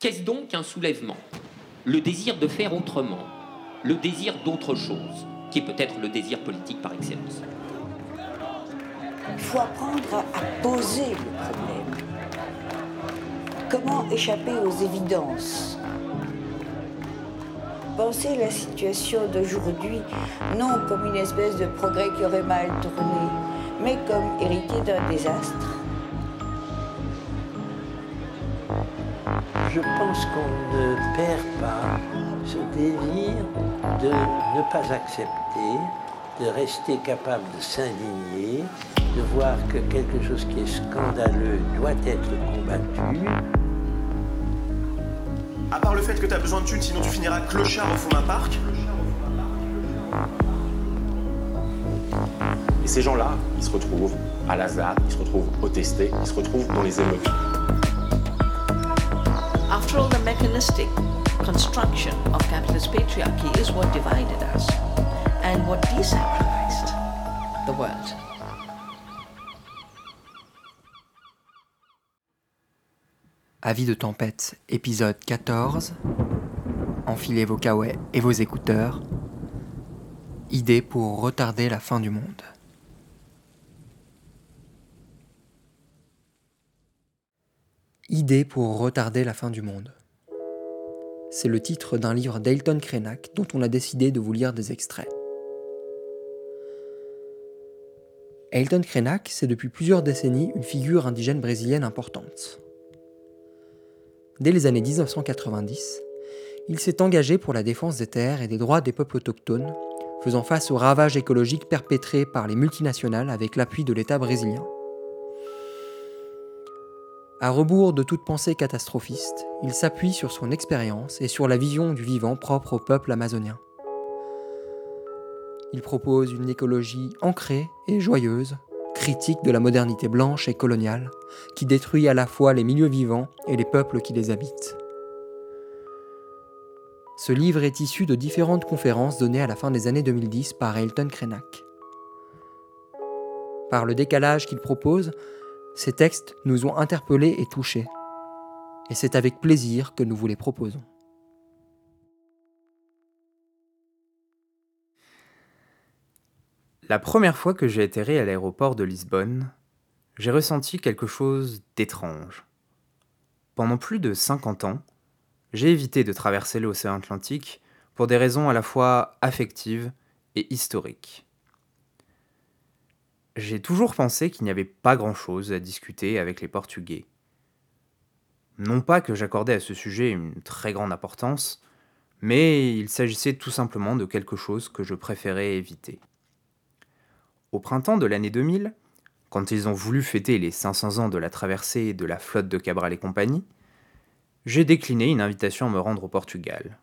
Qu'est-ce donc un soulèvement ? Le désir de faire autrement, le désir d'autre chose, qui est peut-être le désir politique par excellence. Il faut apprendre à poser le problème. Comment échapper aux évidences ? Penser la situation d'aujourd'hui, non comme une espèce de progrès qui aurait mal tourné, mais comme hérité d'un désastre. Je pense qu'on ne perd pas ce désir de ne pas accepter, de rester capable de s'indigner, de voir que quelque chose qui est scandaleux doit être combattu. À part le fait que tu as besoin de thunes, sinon tu finiras clochard au fond d'un parc. Et ces gens-là, ils se retrouvent à l'ASAD, ils se retrouvent au testé, ils se retrouvent dans les émeutes. After all, the mechanistic construction of capitalist patriarchy is what divided us and what desacralized the world. Avis de tempête, épisode 14. Enfilez vos kawaii et vos écouteurs. Idées pour retarder la fin du monde. Idées pour retarder la fin du monde. C'est le titre d'un livre d'Ailton Krenak dont on a décidé de vous lire des extraits. Ailton Krenak, c'est depuis plusieurs décennies une figure indigène brésilienne importante. Dès les années 1990, il s'est engagé pour la défense des terres et des droits des peuples autochtones, faisant face aux ravages écologiques perpétrés par les multinationales avec l'appui de l'État brésilien. À rebours de toute pensée catastrophiste, il s'appuie sur son expérience et sur la vision du vivant propre au peuple amazonien. Il propose une écologie ancrée et joyeuse, critique de la modernité blanche et coloniale, qui détruit à la fois les milieux vivants et les peuples qui les habitent. Ce livre est issu de différentes conférences données à la fin des années 2010 par Ailton Krenak. Par le décalage qu'il propose, ces textes nous ont interpellés et touchés. Et c'est avec plaisir que nous vous les proposons. La première fois que j'ai atterri à l'aéroport de Lisbonne, j'ai ressenti quelque chose d'étrange. Pendant plus de 50 ans, j'ai évité de traverser l'océan Atlantique pour des raisons à la fois affectives et historiques. J'ai toujours pensé qu'il n'y avait pas grand-chose à discuter avec les Portugais. Non pas que j'accordais à ce sujet une très grande importance, mais il s'agissait tout simplement de quelque chose que je préférais éviter. Au printemps de l'année 2000, quand ils ont voulu fêter les 500 ans de la traversée de la flotte de Cabral et compagnie, j'ai décliné une invitation à me rendre au Portugal.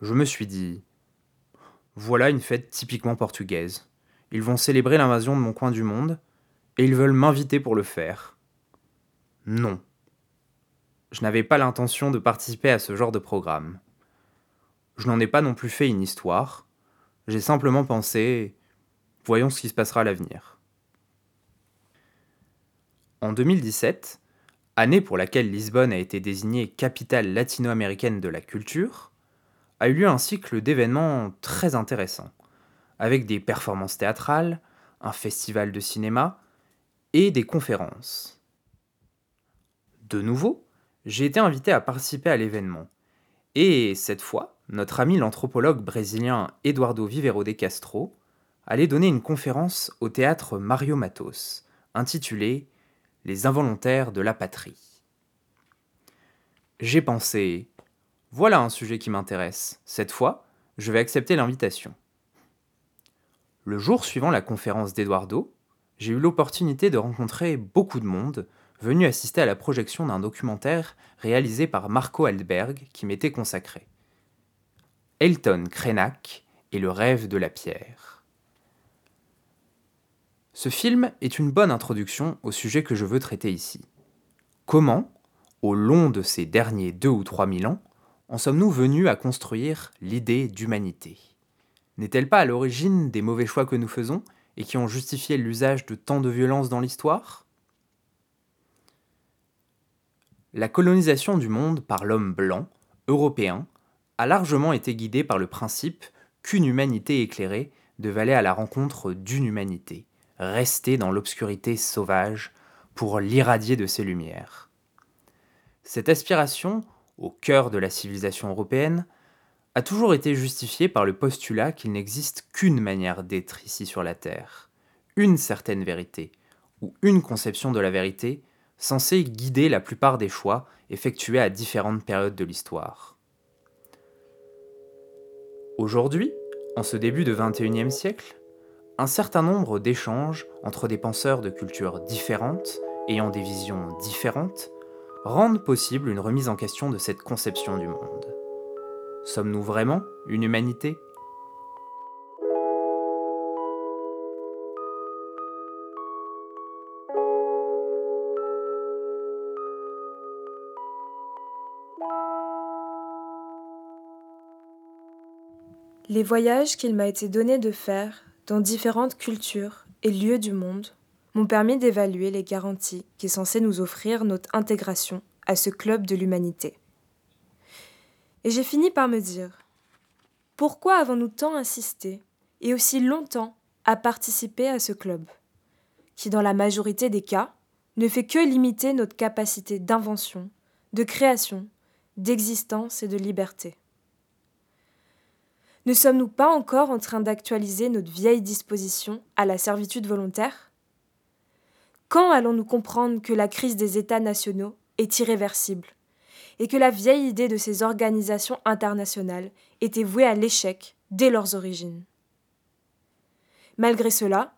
Je me suis dit « Voilà une fête typiquement portugaise. Ils vont célébrer l'invasion de mon coin du monde, et ils veulent m'inviter pour le faire. » Non. Je n'avais pas l'intention de participer à ce genre de programme. Je n'en ai pas non plus fait une histoire. J'ai simplement pensé... Voyons ce qui se passera à l'avenir. En 2017, année pour laquelle Lisbonne a été désignée capitale latino-américaine de la culture, a eu lieu un cycle d'événements très intéressants, avec des performances théâtrales, un festival de cinéma et des conférences. De nouveau, j'ai été invité à participer à l'événement, et cette fois, notre ami l'anthropologue brésilien Eduardo Viveiros de Castro allait donner une conférence au théâtre Mario Matos, intitulée « Les Involontaires de la Patrie ». J'ai pensé « Voilà un sujet qui m'intéresse, cette fois, je vais accepter l'invitation ». Le jour suivant la conférence d'Eduardo, j'ai eu l'opportunité de rencontrer beaucoup de monde venu assister à la projection d'un documentaire réalisé par Marco Altberg qui m'était consacré. « Ailton Krenak et le rêve de la pierre ». Ce film est une bonne introduction au sujet que je veux traiter ici. Comment, au long de ces derniers 2 ou 3 000 ans, en sommes-nous venus à construire l'idée d'humanité ? N'est-elle pas à l'origine des mauvais choix que nous faisons et qui ont justifié l'usage de tant de violence dans l'histoire ? La colonisation du monde par l'homme blanc, européen, a largement été guidée par le principe qu'une humanité éclairée devait aller à la rencontre d'une humanité, restée dans l'obscurité sauvage pour l'irradier de ses lumières. Cette aspiration, au cœur de la civilisation européenne, a toujours été justifiée par le postulat qu'il n'existe qu'une manière d'être ici sur la Terre, une certaine vérité, ou une conception de la vérité, censée guider la plupart des choix effectués à différentes périodes de l'histoire. Aujourd'hui, en ce début de XXIe siècle, un certain nombre d'échanges entre des penseurs de cultures différentes, ayant des visions différentes, rendent possible une remise en question de cette conception du monde. Sommes-nous vraiment une humanité ? Les voyages qu'il m'a été donné de faire dans différentes cultures et lieux du monde m'ont permis d'évaluer les garanties qui sont censées nous offrir notre intégration à ce club de l'humanité. Et j'ai fini par me dire, pourquoi avons-nous tant insisté et aussi longtemps à participer à ce club, qui dans la majorité des cas ne fait que limiter notre capacité d'invention, de création, d'existence et de liberté ? Ne sommes-nous pas encore en train d'actualiser notre vieille disposition à la servitude volontaire ? Quand allons-nous comprendre que la crise des États nationaux est irréversible et que la vieille idée de ces organisations internationales était vouée à l'échec dès leurs origines ? Malgré cela,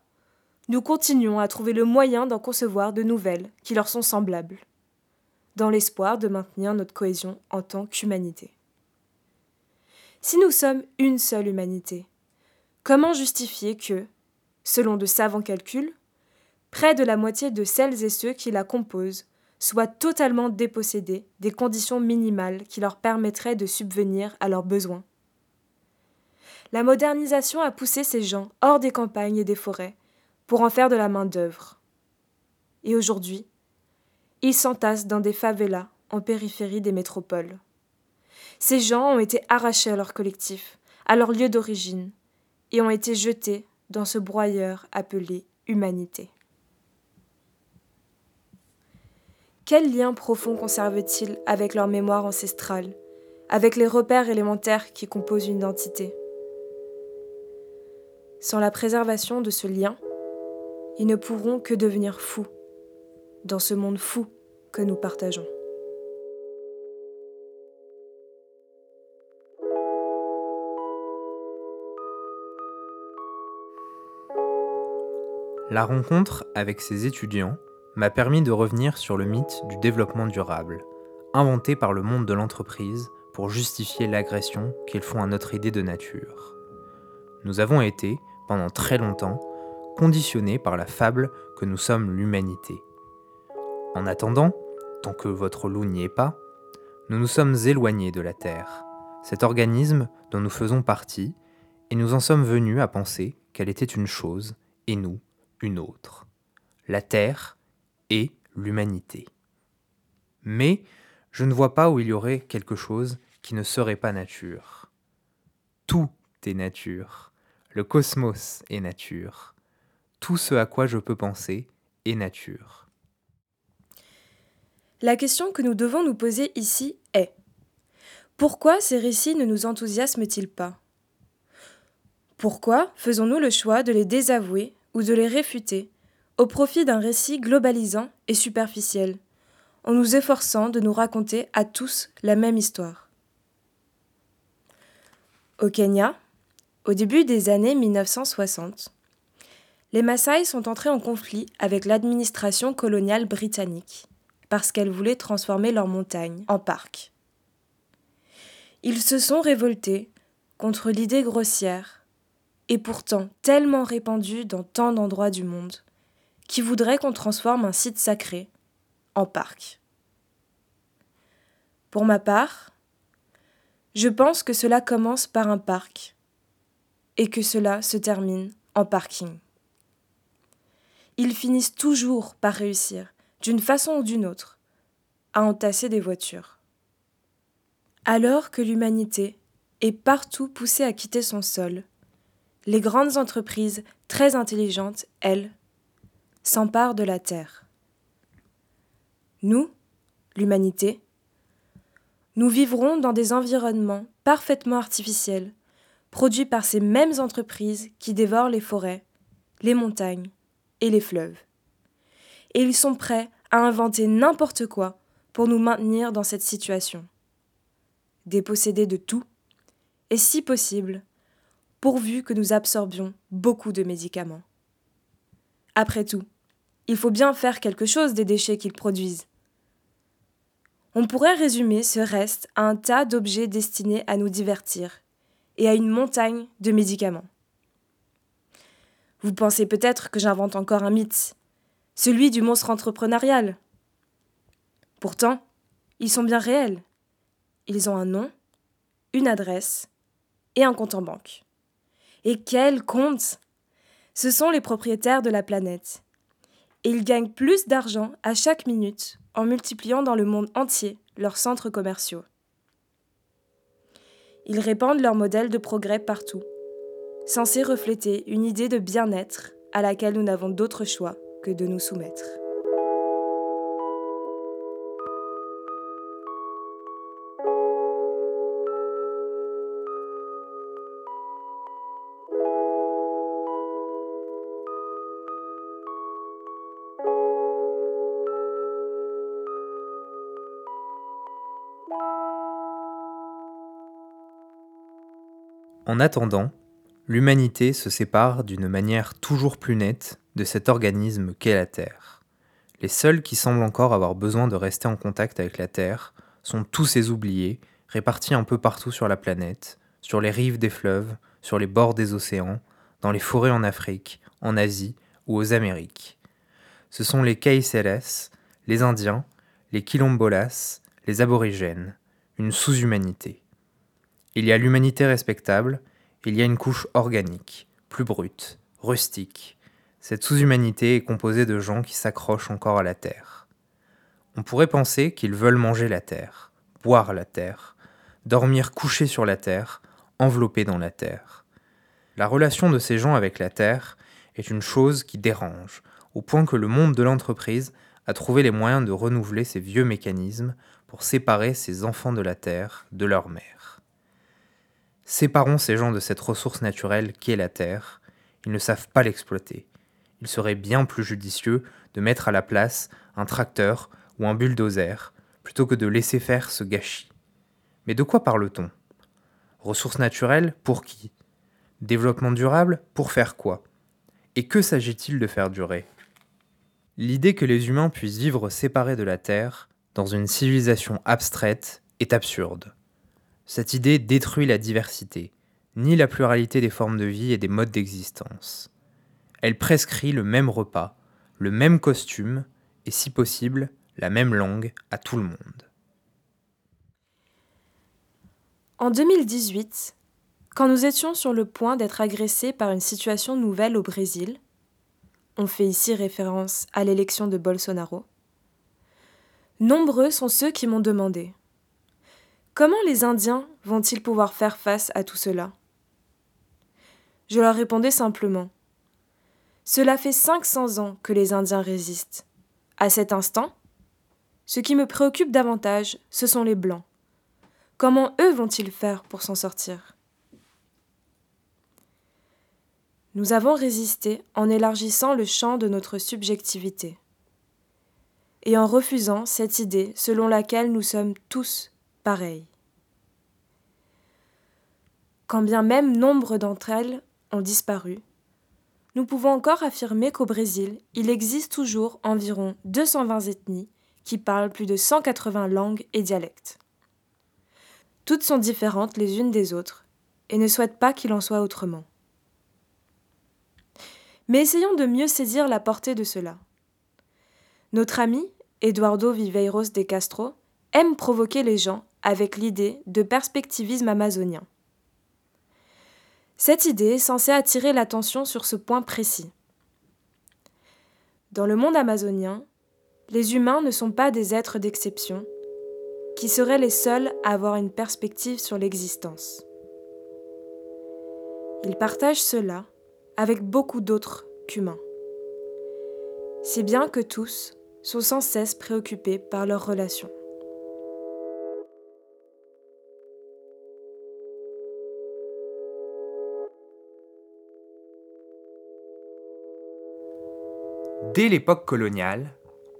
nous continuons à trouver le moyen d'en concevoir de nouvelles qui leur sont semblables, dans l'espoir de maintenir notre cohésion en tant qu'humanité. Si nous sommes une seule humanité, comment justifier que, selon de savants calculs, près de la moitié de celles et ceux qui la composent soient totalement dépossédés des conditions minimales qui leur permettraient de subvenir à leurs besoins ? La modernisation a poussé ces gens hors des campagnes et des forêts pour en faire de la main-d'œuvre. Et aujourd'hui, ils s'entassent dans des favelas en périphérie des métropoles. Ces gens ont été arrachés à leur collectif, à leur lieu d'origine, et ont été jetés dans ce broyeur appelé humanité. Quel lien profond conservent-ils avec leur mémoire ancestrale, avec les repères élémentaires qui composent une identité ? Sans la préservation de ce lien, ils ne pourront que devenir fous, dans ce monde fou que nous partageons. La rencontre avec ces étudiants m'a permis de revenir sur le mythe du développement durable, inventé par le monde de l'entreprise pour justifier l'agression qu'ils font à notre idée de nature. Nous avons été, pendant très longtemps, conditionnés par la fable que nous sommes l'humanité. En attendant, tant que votre loup n'y est pas, nous nous sommes éloignés de la Terre, cet organisme dont nous faisons partie, et nous en sommes venus à penser qu'elle était une chose, et nous, une autre, la Terre et l'humanité. Mais je ne vois pas où il y aurait quelque chose qui ne serait pas nature. Tout est nature, le cosmos est nature, tout ce à quoi je peux penser est nature. La question que nous devons nous poser ici est : pourquoi ces récits ne nous enthousiasment-ils pas ? Pourquoi faisons-nous le choix de les désavouer ou de les réfuter, au profit d'un récit globalisant et superficiel, en nous efforçant de nous raconter à tous la même histoire. Au Kenya, au début des années 1960, les Maasai sont entrés en conflit avec l'administration coloniale britannique, parce qu'elle voulait transformer leurs montagnes en parcs. Ils se sont révoltés contre l'idée grossière, et pourtant tellement répandu dans tant d'endroits du monde, qui voudrait qu'on transforme un site sacré en parc. Pour ma part, je pense que cela commence par un parc et que cela se termine en parking. Ils finissent toujours par réussir, d'une façon ou d'une autre, à entasser des voitures. Alors que l'humanité est partout poussée à quitter son sol, les grandes entreprises, très intelligentes, elles, s'emparent de la terre. Nous, l'humanité, nous vivrons dans des environnements parfaitement artificiels, produits par ces mêmes entreprises qui dévorent les forêts, les montagnes et les fleuves. Et ils sont prêts à inventer n'importe quoi pour nous maintenir dans cette situation. Dépossédés de tout, et si possible, pourvu que nous absorbions beaucoup de médicaments. Après tout, il faut bien faire quelque chose des déchets qu'ils produisent. On pourrait résumer ce reste à un tas d'objets destinés à nous divertir et à une montagne de médicaments. Vous pensez peut-être que j'invente encore un mythe, celui du monstre entrepreneurial. Pourtant, ils sont bien réels. Ils ont un nom, une adresse et un compte en banque. Et quel compte! Ce sont les propriétaires de la planète. Et ils gagnent plus d'argent à chaque minute en multipliant dans le monde entier leurs centres commerciaux. Ils répandent leur modèle de progrès partout, censé refléter une idée de bien-être à laquelle nous n'avons d'autre choix que de nous soumettre. En attendant, l'humanité se sépare d'une manière toujours plus nette de cet organisme qu'est la Terre. Les seuls qui semblent encore avoir besoin de rester en contact avec la Terre sont tous ces oubliés, répartis un peu partout sur la planète, sur les rives des fleuves, sur les bords des océans, dans les forêts en Afrique, en Asie ou aux Amériques. Ce sont les Caiceres, les Indiens, les Quilombolas, les aborigènes, une sous-humanité. Il y a l'humanité respectable, il y a une couche organique, plus brute, rustique. Cette sous-humanité est composée de gens qui s'accrochent encore à la terre. On pourrait penser qu'ils veulent manger la terre, boire la terre, dormir couché sur la terre, enveloppé dans la terre. La relation de ces gens avec la terre est une chose qui dérange, au point que le monde de l'entreprise a trouvé les moyens de renouveler ces vieux mécanismes pour séparer ces enfants de la terre de leur mère. Séparons ces gens de cette ressource naturelle qu'est la terre, ils ne savent pas l'exploiter. Il serait bien plus judicieux de mettre à la place un tracteur ou un bulldozer, plutôt que de laisser faire ce gâchis. Mais de quoi parle-t-on ? Ressources naturelles, pour qui ? Développement durable, pour faire quoi ? Et que s'agit-il de faire durer ? L'idée que les humains puissent vivre séparés de la terre, dans une civilisation abstraite, est absurde. Cette idée détruit la diversité, nie la pluralité des formes de vie et des modes d'existence. Elle prescrit le même repas, le même costume et, si possible, la même langue à tout le monde. En 2018, quand nous étions sur le point d'être agressés par une situation nouvelle au Brésil, on fait ici référence à l'élection de Bolsonaro, nombreux sont ceux qui m'ont demandé: comment les Indiens vont-ils pouvoir faire face à tout cela ? Je leur répondais simplement : cela fait 500 ans que les Indiens résistent. À cet instant, ce qui me préoccupe davantage, ce sont les Blancs. Comment eux vont-ils faire pour s'en sortir ? Nous avons résisté en élargissant le champ de notre subjectivité et en refusant cette idée selon laquelle nous sommes tous pareil. Quand bien même nombre d'entre elles ont disparu, nous pouvons encore affirmer qu'au Brésil, il existe toujours environ 220 ethnies qui parlent plus de 180 langues et dialectes. Toutes sont différentes les unes des autres et ne souhaitent pas qu'il en soit autrement. Mais essayons de mieux saisir la portée de cela. Notre ami Eduardo Viveiros de Castro aime provoquer les gens avec l'idée de perspectivisme amazonien. Cette idée est censée attirer l'attention sur ce point précis. Dans le monde amazonien, les humains ne sont pas des êtres d'exception, qui seraient les seuls à avoir une perspective sur l'existence. Ils partagent cela avec beaucoup d'autres qu'humains. Si bien que tous sont sans cesse préoccupés par leurs relations. Dès l'époque coloniale,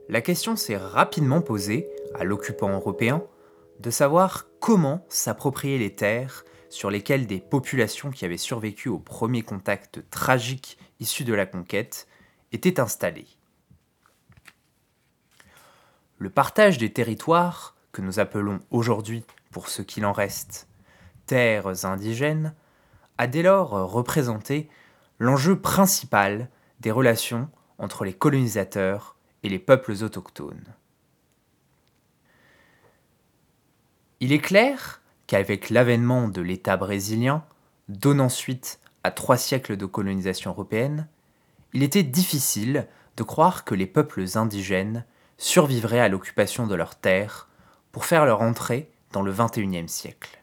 la question s'est rapidement posée à l'occupant européen de savoir comment s'approprier les terres sur lesquelles des populations qui avaient survécu au premier contact tragique issu de la conquête étaient installées. Le partage des territoires, que nous appelons aujourd'hui, pour ce qu'il en reste, terres indigènes, a dès lors représenté l'enjeu principal des relations entre les colonisateurs et les peuples autochtones. Il est clair qu'avec l'avènement de l'État brésilien, donnant suite à 3 siècles de colonisation européenne, il était difficile de croire que les peuples indigènes survivraient à l'occupation de leurs terres pour faire leur entrée dans le XXIe siècle.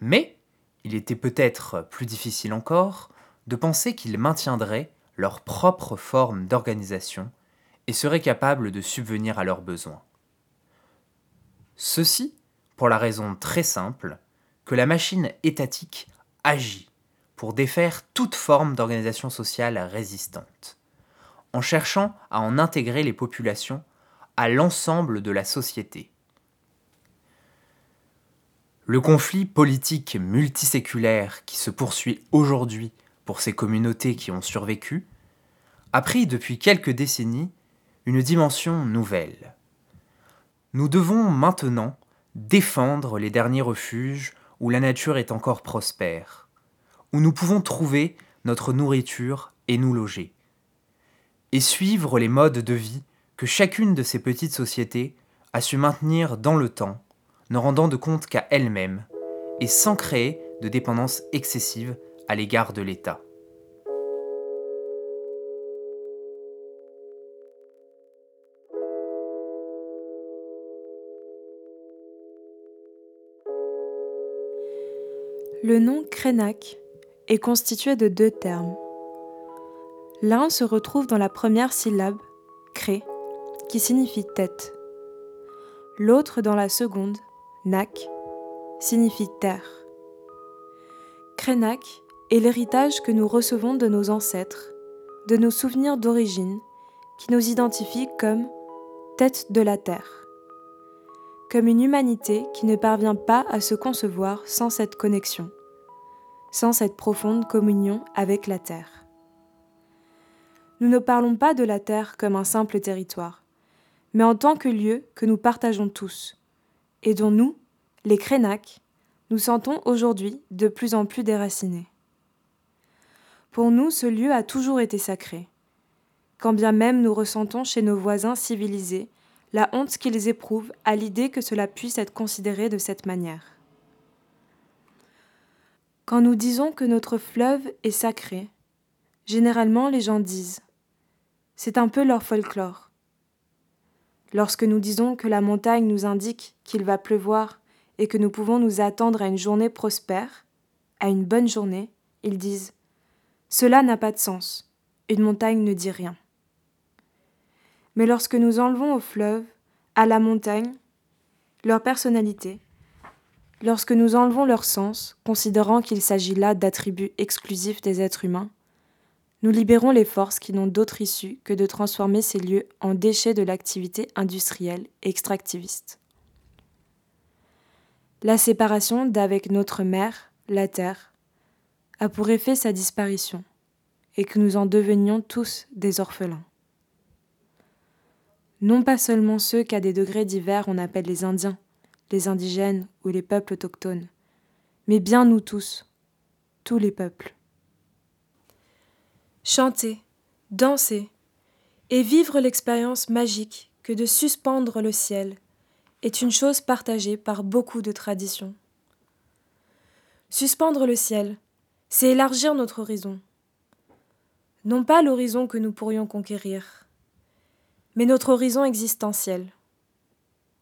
Mais il était peut-être plus difficile encore de penser qu'ils maintiendraient leur propre forme d'organisation et seraient capables de subvenir à leurs besoins. Ceci pour la raison très simple que la machine étatique agit pour défaire toute forme d'organisation sociale résistante, en cherchant à en intégrer les populations à l'ensemble de la société. Le conflit politique multiséculaire qui se poursuit aujourd'hui pour ces communautés qui ont survécu, a pris depuis quelques décennies une dimension nouvelle. Nous devons maintenant défendre les derniers refuges où la nature est encore prospère, où nous pouvons trouver notre nourriture et nous loger, et suivre les modes de vie que chacune de ces petites sociétés a su maintenir dans le temps, ne rendant de compte qu'à elle-même, et sans créer de dépendance excessive à l'égard de l'État. Le nom Krenak est constitué de 2 termes. L'un se retrouve dans la première syllabe, kré, qui signifie tête. L'autre dans la seconde, nak, signifie terre. Krenak et l'héritage que nous recevons de nos ancêtres, de nos souvenirs d'origine, qui nous identifient comme « tête de la terre », comme une humanité qui ne parvient pas à se concevoir sans cette connexion, sans cette profonde communion avec la terre. Nous ne parlons pas de la terre comme un simple territoire, mais en tant que lieu que nous partageons tous, et dont nous, les Krenak, nous sentons aujourd'hui de plus en plus déracinés. Pour nous, ce lieu a toujours été sacré, quand bien même nous ressentons chez nos voisins civilisés la honte qu'ils éprouvent à l'idée que cela puisse être considéré de cette manière. Quand nous disons que notre fleuve est sacré, généralement les gens disent « c'est un peu leur folklore ». Lorsque nous disons que la montagne nous indique qu'il va pleuvoir et que nous pouvons nous attendre à une journée prospère, à une bonne journée, ils disent « cela n'a pas de sens. Une montagne ne dit rien. » Mais lorsque nous enlevons au fleuve, à la montagne, leur personnalité, lorsque nous enlevons leur sens, considérant qu'il s'agit là d'attributs exclusifs des êtres humains, nous libérons les forces qui n'ont d'autre issue que de transformer ces lieux en déchets de l'activité industrielle et extractiviste. La séparation d'avec notre mère, la terre, a pour effet sa disparition, et que nous en devenions tous des orphelins. Non pas seulement ceux qu'à des degrés divers on appelle les Indiens, les indigènes ou les peuples autochtones, mais bien nous tous, tous les peuples. Chanter, danser, et vivre l'expérience magique que de suspendre le ciel est une chose partagée par beaucoup de traditions. Suspendre le ciel, c'est élargir notre horizon. Non pas l'horizon que nous pourrions conquérir, mais notre horizon existentiel.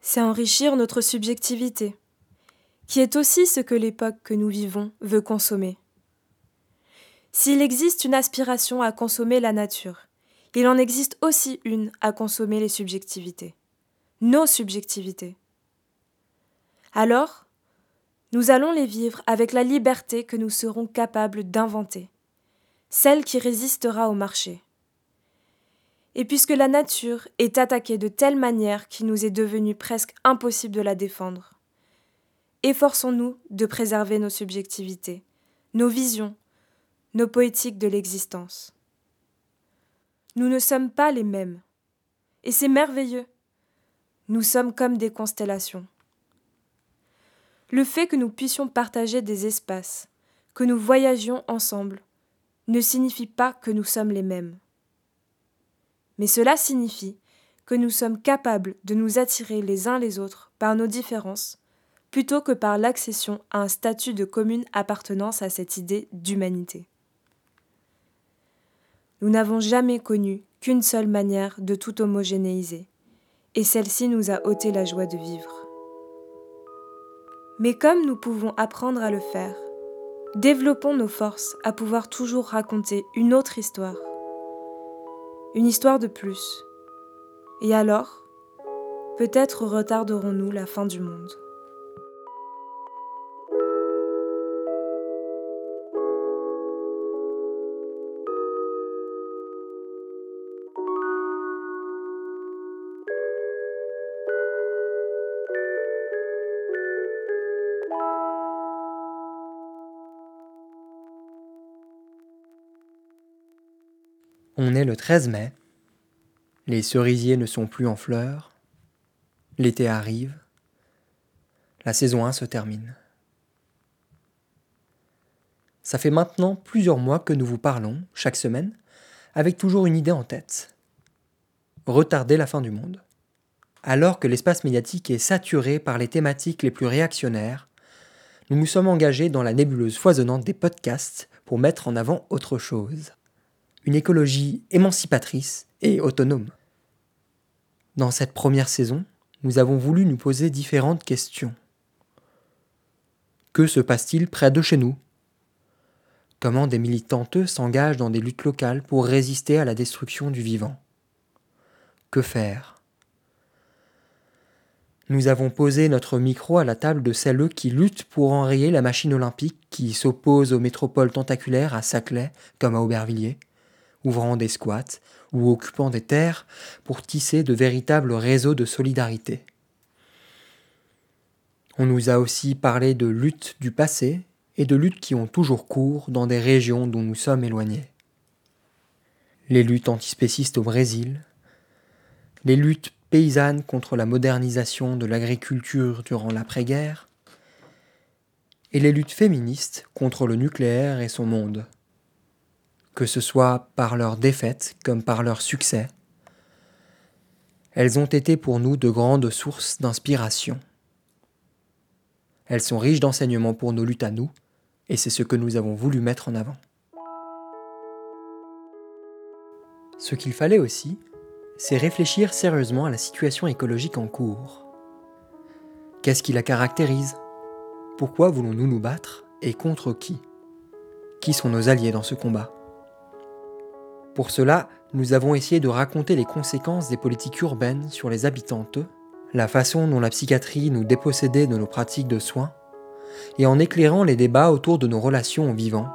C'est enrichir notre subjectivité, qui est aussi ce que l'époque que nous vivons veut consommer. S'il existe une aspiration à consommer la nature, il en existe aussi une à consommer les subjectivités, nos subjectivités. Alors, nous allons les vivre avec la liberté que nous serons capables d'inventer, celle qui résistera au marché. Et puisque la nature est attaquée de telle manière qu'il nous est devenu presque impossible de la défendre, efforçons-nous de préserver nos subjectivités, nos visions, nos poétiques de l'existence. Nous ne sommes pas les mêmes, et c'est merveilleux. Nous sommes comme des constellations. Le fait que nous puissions partager des espaces, que nous voyagions ensemble, ne signifie pas que nous sommes les mêmes. Mais cela signifie que nous sommes capables de nous attirer les uns les autres par nos différences, plutôt que par l'accession à un statut de commune appartenance à cette idée d'humanité. Nous n'avons jamais connu qu'une seule manière de tout homogénéiser, et celle-ci nous a ôté la joie de vivre. Mais comme nous pouvons apprendre à le faire, développons nos forces à pouvoir toujours raconter une autre histoire, une histoire de plus. Et alors, peut-être retarderons-nous la fin du monde. On est le 13 mai, les cerisiers ne sont plus en fleurs, l'été arrive, la saison 1 se termine. Ça fait maintenant plusieurs mois que nous vous parlons, chaque semaine, avec toujours une idée en tête. Retarder la fin du monde. Alors que l'espace médiatique est saturé par les thématiques les plus réactionnaires, nous nous sommes engagés dans la nébuleuse foisonnante des podcasts pour mettre en avant autre chose. Une écologie émancipatrice et autonome. Dans cette première saison, nous avons voulu nous poser différentes questions. Que se passe-t-il près de chez nous ? Comment des militanteux s'engagent dans des luttes locales pour résister à la destruction du vivant ? Que faire ? Nous avons posé notre micro à la table de celles qui luttent pour enrayer la machine olympique qui s'oppose aux métropoles tentaculaires à Saclay comme à Aubervilliers, ouvrant des squats ou occupant des terres pour tisser de véritables réseaux de solidarité. On nous a aussi parlé de luttes du passé et de luttes qui ont toujours cours dans des régions dont nous sommes éloignés. Les luttes antispécistes au Brésil, les luttes paysannes contre la modernisation de l'agriculture durant l'après-guerre, et les luttes féministes contre le nucléaire et son monde. Que ce soit par leur défaite comme par leur succès, elles ont été pour nous de grandes sources d'inspiration. Elles sont riches d'enseignements pour nos luttes à nous, et c'est ce que nous avons voulu mettre en avant. Ce qu'il fallait aussi, c'est réfléchir sérieusement à la situation écologique en cours. Qu'est-ce qui la caractérise ? Pourquoi voulons-nous nous battre et contre qui ? Qui sont nos alliés dans ce combat ? Pour cela, nous avons essayé de raconter les conséquences des politiques urbaines sur les habitantes, la façon dont la psychiatrie nous dépossédait de nos pratiques de soins, et en éclairant les débats autour de nos relations aux vivants.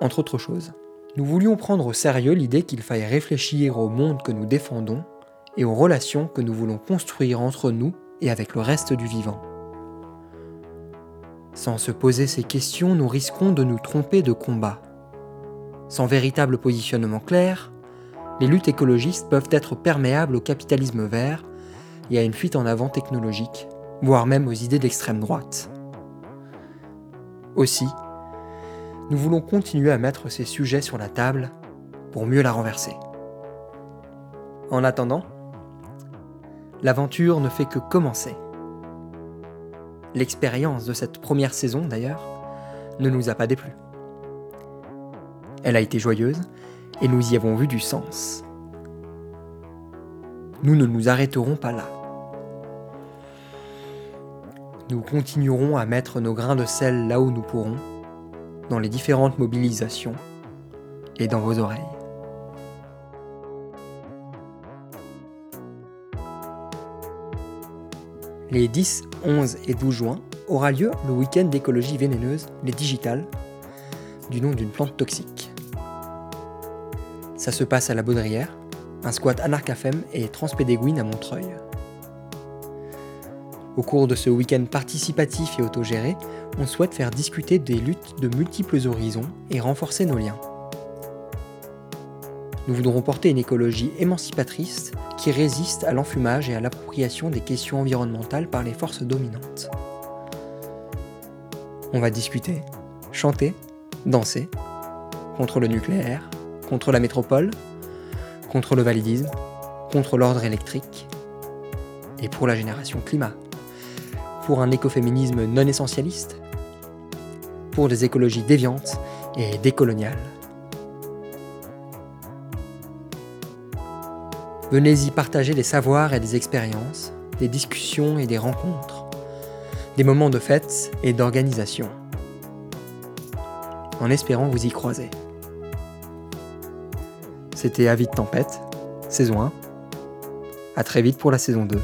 Entre autres choses, nous voulions prendre au sérieux l'idée qu'il faille réfléchir au monde que nous défendons et aux relations que nous voulons construire entre nous et avec le reste du vivant. Sans se poser ces questions, nous risquons de nous tromper de combat. Sans véritable positionnement clair, les luttes écologistes peuvent être perméables au capitalisme vert et à une fuite en avant technologique, voire même aux idées d'extrême droite. Aussi, nous voulons continuer à mettre ces sujets sur la table pour mieux la renverser. En attendant, l'aventure ne fait que commencer. L'expérience de cette première saison, d'ailleurs, ne nous a pas déplu. Elle a été joyeuse, et nous y avons vu du sens. nous ne nous arrêterons pas là. Nous continuerons à mettre nos grains de sel là où nous pourrons, dans les différentes mobilisations et dans vos oreilles. Les 10, 11 et 12 juin aura lieu le week-end d'écologie vénéneuse, les digitales, du nom d'une plante toxique. Ça se passe à La Baudrière, un squat anarchafem et transpédéguine à Montreuil. Au cours de ce week-end participatif et autogéré, on souhaite faire discuter des luttes de multiples horizons et renforcer nos liens. Nous voudrons porter une écologie émancipatrice qui résiste à l'enfumage et à l'appropriation des questions environnementales par les forces dominantes. On va discuter, chanter, danser, contre le nucléaire, contre la métropole, contre le validisme, contre l'ordre électrique et pour la génération climat. Pour un écoféminisme non essentialiste, pour des écologies déviantes et décoloniales. Venez y partager des savoirs et des expériences, des discussions et des rencontres, des moments de fête et d'organisation, en espérant vous y croiser. C'était Avis de Tempête, saison 1. À très vite pour la saison 2.